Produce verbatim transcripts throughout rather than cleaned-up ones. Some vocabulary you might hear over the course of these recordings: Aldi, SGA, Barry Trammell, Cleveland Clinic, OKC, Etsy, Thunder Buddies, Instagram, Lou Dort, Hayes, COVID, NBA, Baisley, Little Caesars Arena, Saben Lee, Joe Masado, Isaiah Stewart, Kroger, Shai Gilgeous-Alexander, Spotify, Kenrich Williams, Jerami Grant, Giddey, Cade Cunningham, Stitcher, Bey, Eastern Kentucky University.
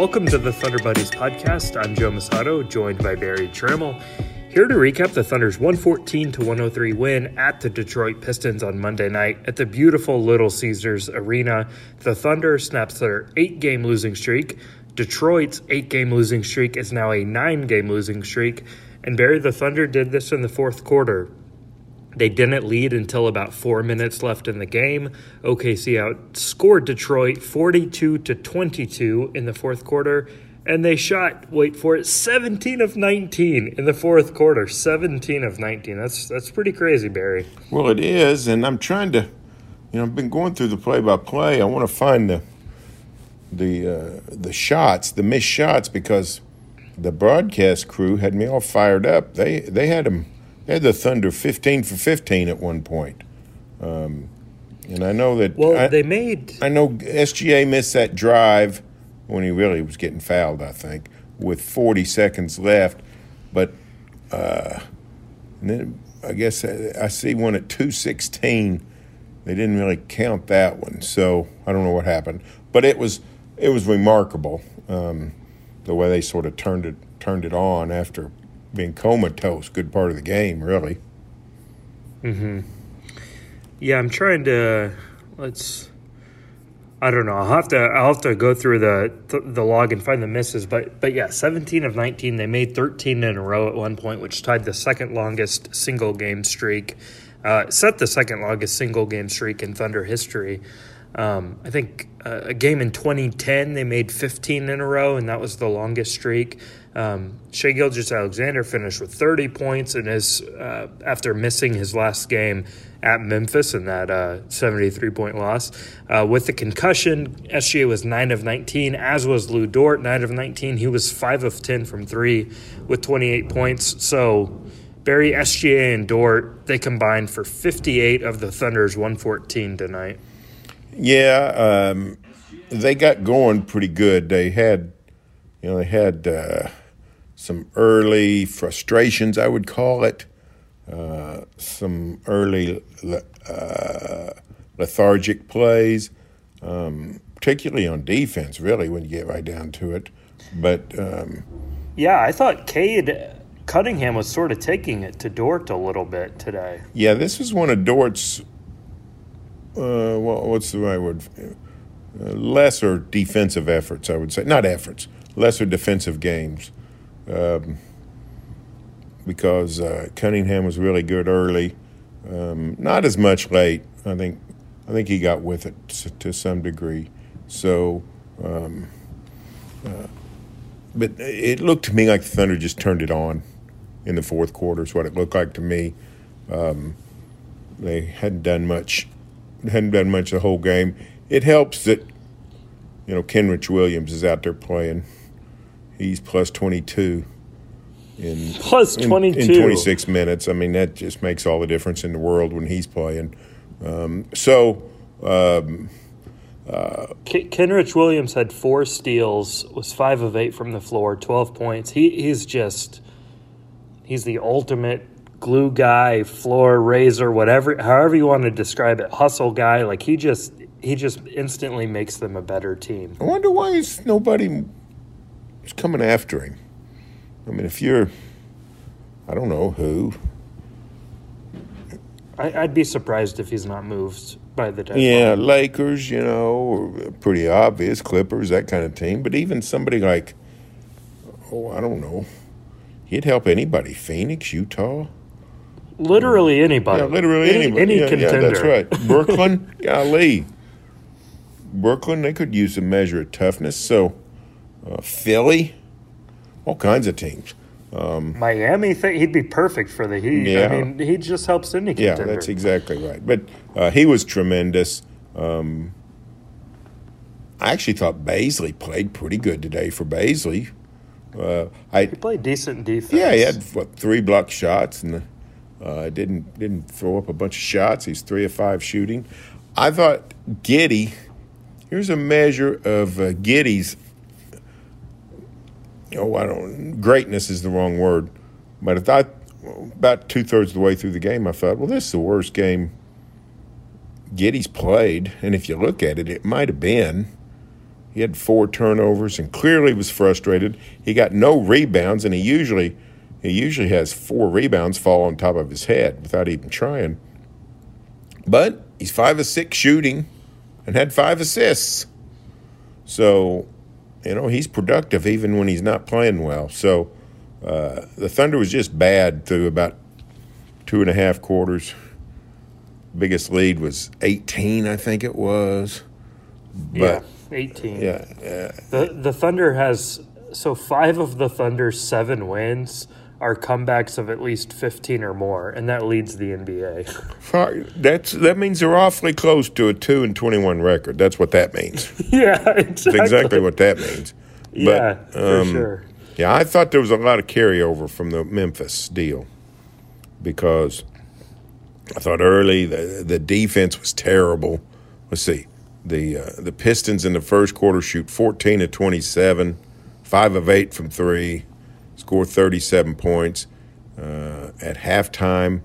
Welcome to the Thunder Buddies podcast. I'm Joe Masado, joined by Barry Trammell, here to recap the Thunder's one fourteen to one oh three win at the Detroit Pistons on Monday night at the beautiful Little Caesars Arena. The Thunder snaps their eight-game losing streak. Detroit's eight-game losing streak is now a nine-game losing streak. And Barry, the Thunder did this in the fourth quarter. They didn't lead until about four minutes left in the game. O K C outscored Detroit forty-two to twenty-two in the fourth quarter, and they shot, wait for it, seventeen of nineteen in the fourth quarter. seventeen of nineteen. That's that's pretty crazy, Barry. Well, it is, and I'm trying to, you know, I've been going through the play-by-play. I want to find the the uh, the shots, the missed shots, because the broadcast crew had me all fired up. They they had them. They had the Thunder fifteen for fifteen at one point. Um, and I know that well, I, they made. I know S G A missed that drive when he really was getting fouled, I think, with forty seconds left. But uh, and then I guess I, I see one at two sixteen. They didn't really count that one, so I don't know what happened. But it was it was remarkable um, the way they sort of turned it turned it on after being comatose, good part of the game, really. Mm-hmm. Yeah, I'm trying to. Let's. I don't know. I'll have to. I'll have to go through the th- the log and find the misses. But but yeah, seventeen of nineteen. They made thirteen in a row at one point, which tied the second longest single game streak. Uh, set the second longest single game streak in Thunder history. Um, I think uh, a game in twenty ten, they made fifteen in a row, and that was the longest streak. Um, Shai Gilgeous-Alexander finished with thirty points and is, uh, after missing his last game at Memphis in that uh, seventy-three point loss. Uh, with the concussion, S G A was nine of nineteen, as was Lou Dort, nine of nineteen. He was five of ten from three with twenty-eight points. So Barry, S G A, and Dort, they combined for fifty-eight of the Thunder's one fourteen tonight. Yeah, um, they got going pretty good. They had, you know, they had uh, some early frustrations, I would call it, uh, some early le- uh, lethargic plays, um, particularly on defense, really, when you get right down to it. But um, yeah, I thought Cade Cunningham was sort of taking it to Dort a little bit today. Yeah, this was one of Dort's. Uh, well, what's the right word? Uh, lesser defensive efforts, I would say. Not efforts, lesser defensive games. Um, because uh, Cunningham was really good early. Um, not as much late. I think I think he got with it to, to some degree. So, um, uh, but it looked to me like the Thunder just turned it on in the fourth quarter is what it looked like to me. Um, they hadn't done much. Hadn't done much the whole game. It helps that, you know, Kenrich Williams is out there playing. He's plus twenty-two in plus twenty-two in, in twenty-six minutes. I mean, that just makes all the difference in the world when he's playing. Um, so, um, uh, Kenrich Williams had four steals, was five of eight from the floor, twelve points. He he's just he's the ultimate glue guy, floor raiser, whatever, however you want to describe it, hustle guy. Like he just, he just instantly makes them a better team. I wonder why is nobody is coming after him. I mean, if you're, I don't know who. I, I'd be surprised if he's not moved by the deadline. Yeah, Lakers, you know, pretty obvious, Clippers, that kind of team. But even somebody like, oh, I don't know, he'd help anybody. Phoenix, Utah. Literally anybody. Yeah, literally any, anybody. Any yeah, contender. Yeah, that's right. Brooklyn, golly. Brooklyn, they could use a measure of toughness. So, uh, Philly, all kinds of teams. Um, Miami, th- he'd be perfect for the Heat. Yeah. I mean, he just helps any contender. Yeah, that's exactly right. But uh, he was tremendous. Um, I actually thought Baisley played pretty good today for Baisley. Uh, I, he played decent defense. Yeah, he had, what, three block shots and the – Uh, didn't didn't throw up a bunch of shots. He's three of five shooting. I thought Giddey. Here's a measure of uh, Giddey's. Oh, I don't. Greatness is the wrong word, but I thought about two thirds of the way through the game, I thought, well, this is the worst game Giddey's played, and if you look at it, it might have been. He had four turnovers and clearly was frustrated. He got no rebounds, and he usually he usually has four rebounds fall on top of his head without even trying. But he's five of six shooting and had five assists. So, you know, he's productive even when he's not playing well. So uh, the Thunder was just bad through about two and a half quarters. Biggest lead was eighteen, I think it was. But, yeah, eighteen. Yeah, yeah. The the Thunder has so five of the Thunder's seven wins are comebacks of at least fifteen or more, and that leads the N B A. That's that means they're awfully close to a two and twenty-one record. That's what that means. Yeah, exactly. That's exactly what that means. Yeah, but, um, for sure. Yeah, I thought there was a lot of carryover from the Memphis deal because I thought early the the defense was terrible. Let's see. The uh, the Pistons in the first quarter shoot fourteen of twenty-seven, five of eight from three, score thirty-seven points. Uh, at halftime,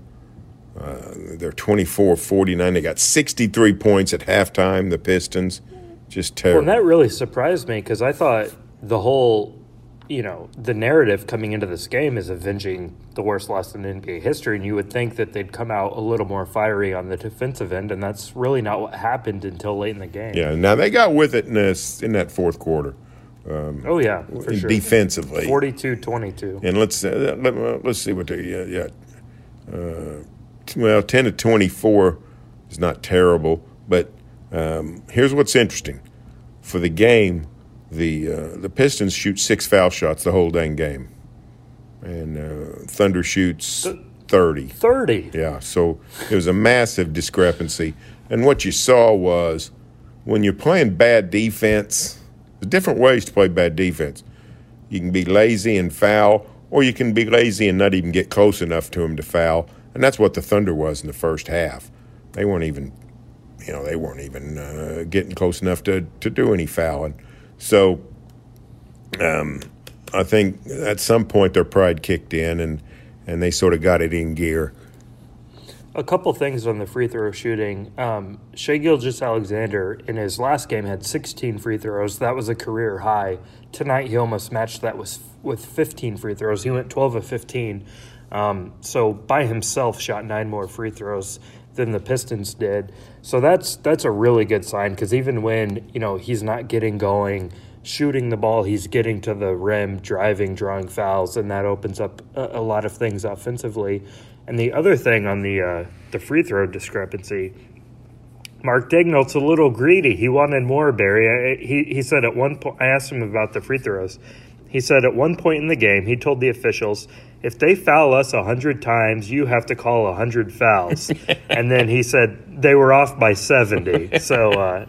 uh, they're twenty-four forty-nine. They got sixty-three points at halftime, the Pistons. Just terrible. Well, and that really surprised me because I thought the whole, you know, the narrative coming into this game is avenging the worst loss in N B A history, and you would think that they'd come out a little more fiery on the defensive end, and that's really not what happened until late in the game. Yeah, now they got with it in, this, in that fourth quarter. Um, oh, yeah, for sure. Defensively. forty-two twenty-two. And let's uh, let, uh, let's see what they yeah, yeah. Uh, well, ten to twenty-four is not terrible, but um, here's what's interesting. For the game, The uh, the Pistons shoot six foul shots the whole dang game, and uh, Thunder shoots Th- thirty. Thirty. Yeah, so it was a massive discrepancy. And what you saw was when you're playing bad defense, there's different ways to play bad defense. You can be lazy and foul, or you can be lazy and not even get close enough to him to foul. And that's what the Thunder was in the first half. They weren't even, you know, they weren't even uh, getting close enough to to do any fouling. So um, I think at some point their pride kicked in, and, and they sort of got it in gear. A couple things on the free throw shooting. Um, Shai Gilgeous-Alexander in his last game had sixteen free throws. That was a career high. Tonight he almost matched that with, with fifteen free throws. He went twelve of fifteen. Um, so by himself shot nine more free throws than the Pistons did. So that's that's a really good sign because even when, you know, he's not getting going, shooting the ball, he's getting to the rim, driving, drawing fouls, and that opens up a, a lot of things offensively. And the other thing on the uh, the free throw discrepancy, Mark Daigneault's a little greedy. He wanted more, Barry. I, he, he said at one point, I asked him about the free throws. He said at one point in the game, he told the officials, if they foul us one hundred times, you have to call one hundred fouls. And then he said they were off by seventy. So uh,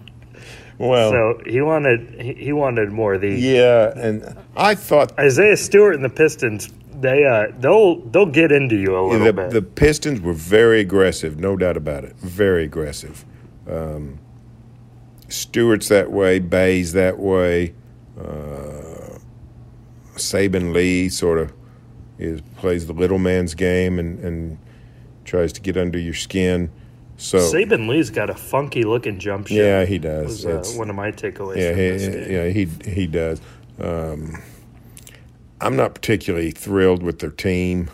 well, so he wanted he wanted more. The Yeah, and I thought – Isaiah Stewart and the Pistons, they, uh, they'll they'll get into you a little the, bit. The Pistons were very aggressive, no doubt about it, very aggressive. Um, Stewart's that way, Bey's that way, uh, Saben Lee sort of. He plays the little man's game and, and tries to get under your skin. So Saben Lee's got a funky looking jump shot. Yeah, he does. That's uh, one of my takeaways. Yeah, from he, this game. yeah, he he does. Um, I'm not particularly thrilled with their team,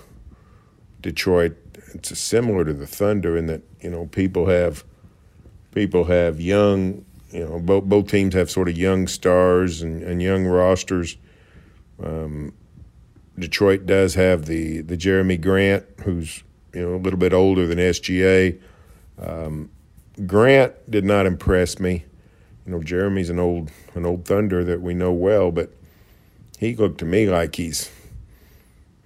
Detroit. It's similar to the Thunder in that, you know, people have people have young, you know, both both teams have sort of young stars and, and young rosters. Um, Detroit does have the, the Jerami Grant, who's, you know, a little bit older than S G A. Um, Grant did not impress me. You know, Jeremy's an old an old Thunder that we know well, but he looked to me like he's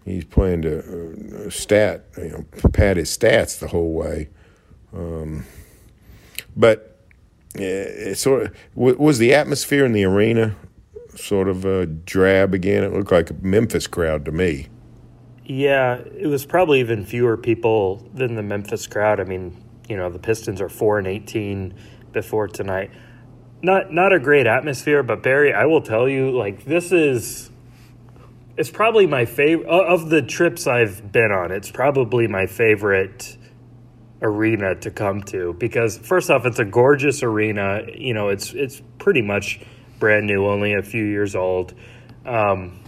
he's playing to uh, stat, you know, pad his stats the whole way. Um, but it, it sort of was the atmosphere in the arena. Sort of a drab again. It looked like a Memphis crowd to me. Yeah, it was probably even fewer people than the Memphis crowd. I mean, you know, the Pistons are four and eighteen before tonight. Not not a great atmosphere, but Barry, I will tell you, like this is, it's probably my favorite of the trips I've been on. It's probably my favorite arena to come to because first off, it's a gorgeous arena. You know, it's it's pretty much brand new, only a few years old. Um,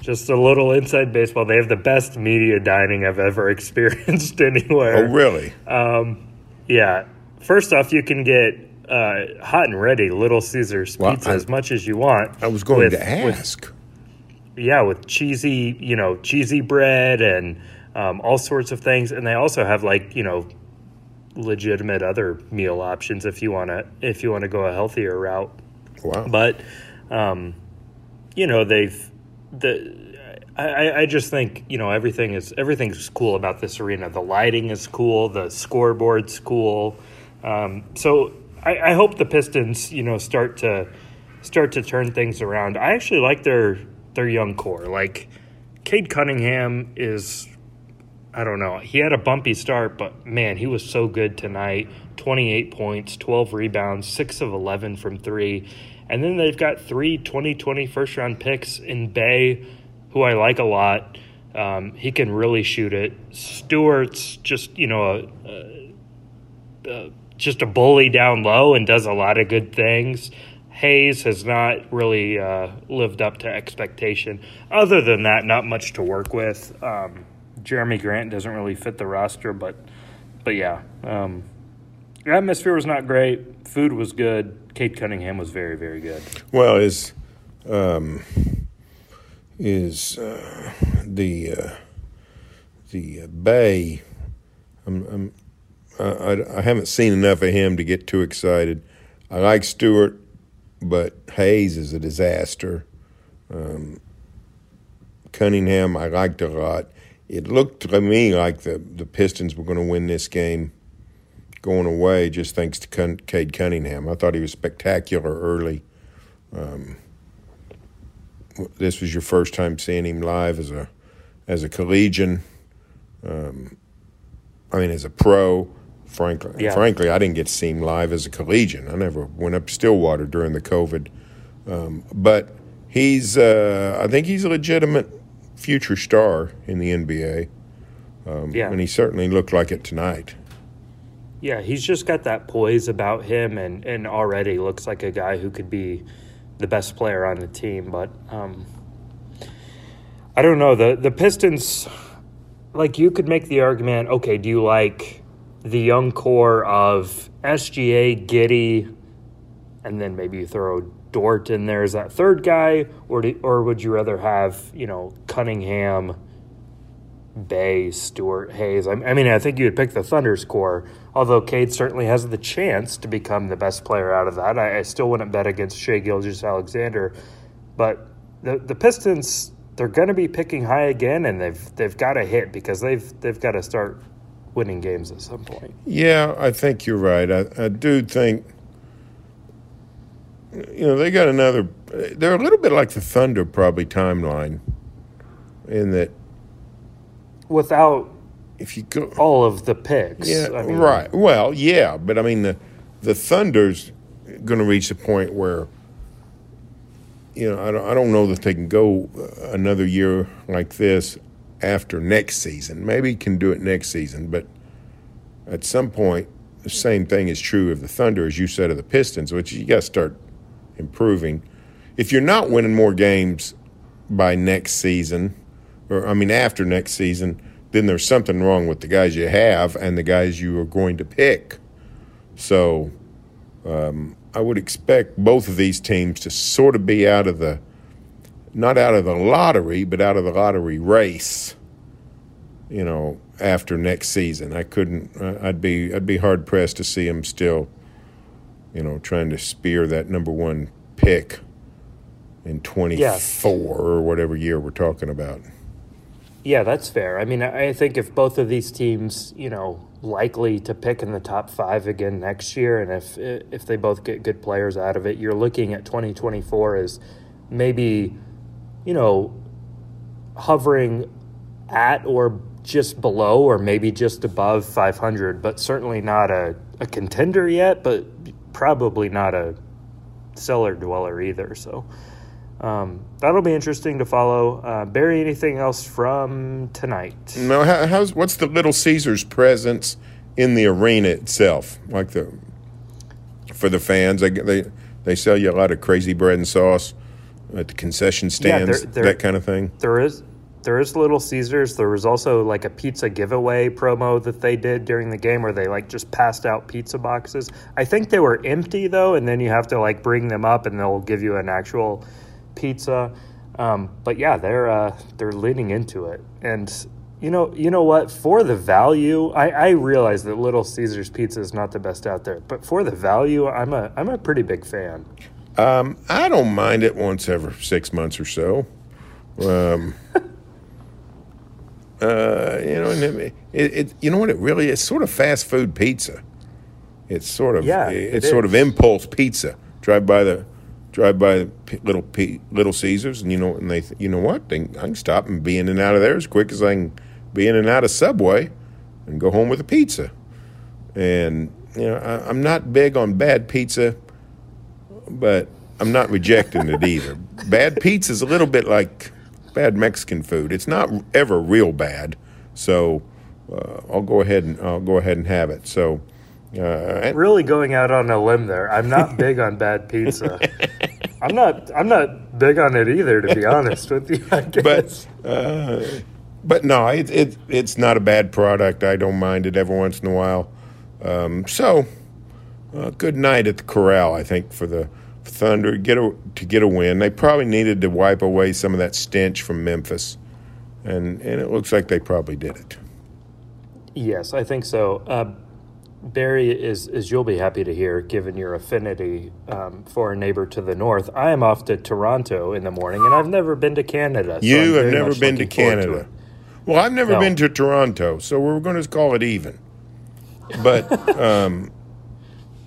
just a little inside baseball. They have the best media dining I've ever experienced anywhere. Oh, really? Um, yeah. First off, you can get uh, hot and ready Little Caesars well, pizza I, as much as you want. I was going with, to ask. With, yeah, with cheesy, you know, cheesy bread and um, all sorts of things. And they also have, like, you know, legitimate other meal options if you want to if you want to go a healthier route. Wow. But um you know they've the I, I just think you know everything is everything's cool about this arena. The lighting is cool, the scoreboard's cool. Um so I, I hope the Pistons, you know, start to start to turn things around. I actually like their their young core. Like Cade Cunningham is I don't know. He had a bumpy start, but, man, he was so good tonight. twenty-eight points, twelve rebounds, six of eleven from three. And then they've got three twenty twenty first-round picks in Bey, who I like a lot. Um, he can really shoot it. Stewart's just, you know, a, a, a, just a bully down low and does a lot of good things. Hayes has not really uh, lived up to expectation. Other than that, not much to work with. Um Jerami Grant doesn't really fit the roster, but but yeah. Um, the atmosphere was not great. Food was good. Cade Cunningham was very, very good. Well, is um, is uh, the uh, the uh, Bey? I'm, I'm I, I haven't seen enough of him to get too excited. I like Stewart, but Hayes is a disaster. Um, Cunningham, I liked a lot. It looked to me like the, the Pistons were going to win this game going away just thanks to Cun- Cade Cunningham. I thought he was spectacular early. Um, this was your first time seeing him live as a as a collegian. Um, I mean, as a pro, frankly. Yeah. Frankly, I didn't get to see him live as a collegian. I never went up to Stillwater during the COVID. Um, but he's uh, I think he's a legitimate future star in the N B A, um, yeah. and he certainly looked like it tonight. Yeah, he's just got that poise about him and, and already looks like a guy who could be the best player on the team. But um, I don't know. The, the Pistons, like you could make the argument, okay, do you like the young core of S G A, Giddey, and then maybe you throw Dort in there as that third guy, or do, or would you rather have, you know, Cunningham, Bey, Stewart, Hayes? I, I mean, I think you would pick the Thunder's core, although Cade certainly has the chance to become the best player out of that. I, I still wouldn't bet against Shai Gilgeous-Alexander, but the the Pistons, they're going to be picking high again, and they've they've got to hit because they've they've got to start winning games at some point. Yeah, I think you're right. I, I do think. You know, they got another – they're a little bit like the Thunder probably timeline in that – Without if you go, all of the picks. Yeah, I mean, right. Well, yeah, but, I mean, the, the Thunder's going to reach a point where, you know, I don't, I don't know that they can go another year like this after next season. Maybe you can do it next season, but at some point the same thing is true of the Thunder, as you said, of the Pistons, which you got to start – improving. If you're not winning more games by next season, or I mean after next season, then there's something wrong with the guys you have and the guys you are going to pick. So um, I would expect both of these teams to sort of be out of the, not out of the lottery, but out of the lottery race, you know, after next season. I couldn't, I'd be, I'd be hard pressed to see them still, you know, trying to spear that number one pick in twenty-four yes. or whatever year we're talking about. Yeah, that's fair. I mean, I think if both of these teams, you know, likely to pick in the top five again next year, and if if they both get good players out of it, you're looking at twenty twenty-four as maybe, you know, hovering at or just below or maybe just above five hundred, but certainly not a, a contender yet, but probably not a cellar dweller either. So um, that'll be interesting to follow. Uh, Barry, anything else from tonight? No. How, how's what's the Little Caesars presence in the arena itself? Like the for the fans, they they They sell you a lot of crazy bread and sauce at the concession stands, yeah, there, there, that kind of thing. There is there is Little Caesars. There was also like a pizza giveaway promo that they did during the game where they like just passed out pizza boxes. I think they were empty though, and then you have to like bring them up and they'll give you an actual pizza. Um, but yeah, they're uh, they're leaning into it. And you know, you know what? For the value, I, I realize that Little Caesars pizza is not the best out there, but for the value, I'm a I'm a pretty big fan. Um, I don't mind it once every six months or so. Um, uh, you know, and it, it you know what it really is? Sort of fast food pizza. It's sort of yeah, it, it's it sort of impulse pizza. Drive by the. Drive by Little Little Caesars, and you know, and they, you know what? They, I can stop and be in and out of there as quick as I can be in and out of Subway, and go home with a pizza. And you know, I, I'm not big on bad pizza, but I'm not rejecting it either. Bad pizza is a little bit like bad Mexican food. It's not ever real bad, so uh, I'll go ahead and I'll go ahead and have it. So. Uh, really going out on a limb there. I'm not big on bad pizza. I'm not. I'm not big on it either, to be honest with you. I guess. But, uh, but no, it's it, it's not a bad product. I don't mind it every once in a while. Um, so, uh, good night at the Corral. I think for the Thunder get a, to get a win. They probably needed to wipe away some of that stench from Memphis, and and it looks like they probably did it. Yes, I think so. Uh, Barry, is, as you'll be happy to hear, given your affinity um, for a neighbor to the north, I am off to Toronto in the morning, and I've never been to Canada. So you have never been to Canada. To well, I've never no. been to Toronto, so we're going to call it even. But um,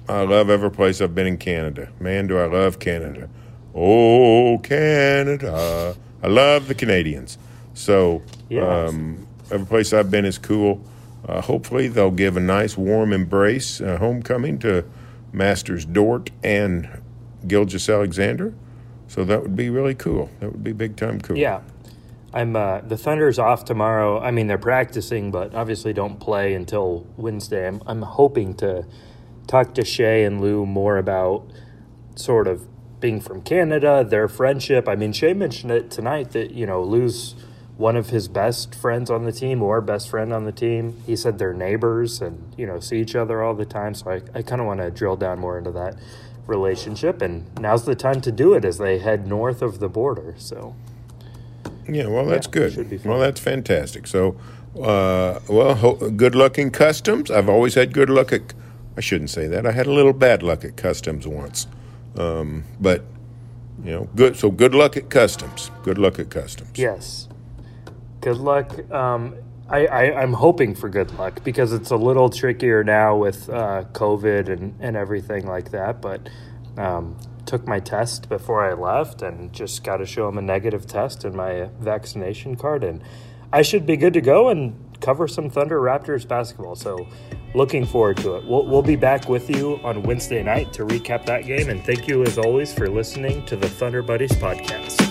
I love every place I've been in Canada. Man, do I love Canada. Oh, Canada. I love the Canadians. So yes. um, every place I've been is cool. Uh, hopefully they'll give a nice warm embrace, uh, homecoming to Masters Dort and Gilgeous-Alexander. So that would be really cool. That would be big-time cool. Yeah. I'm. Uh, the Thunder's off tomorrow. I mean, they're practicing, but obviously don't play until Wednesday. I'm, I'm hoping to talk to Shai and Lou more about sort of being from Canada, their friendship. I mean, Shai mentioned it tonight that, you know, Lou's – one of his best friends on the team or best friend on the team. He said they're neighbors and, you know, see each other all the time. So I, I kind of want to drill down more into that relationship. And now's the time to do it as they head north of the border. So, yeah, well, that's yeah, good. Should be fun. Well, that's fantastic. So, uh, well, ho- good luck in customs. I've always had good luck at – I shouldn't say that. I had a little bad luck at customs once. Um, but, you know, good. So good luck at customs. Good luck at customs. Yes. Good luck. Um, I, I, I'm hoping for good luck because it's a little trickier now with uh, COVID and, and everything like that. But um, took my test before I left and just got to show them a negative test and my vaccination card. And I should be good to go and cover some Thunder Raptors basketball. So looking forward to it. We'll, we'll be back with you on Wednesday night to recap that game. And thank you, as always, for listening to the Thunder Buddies podcast.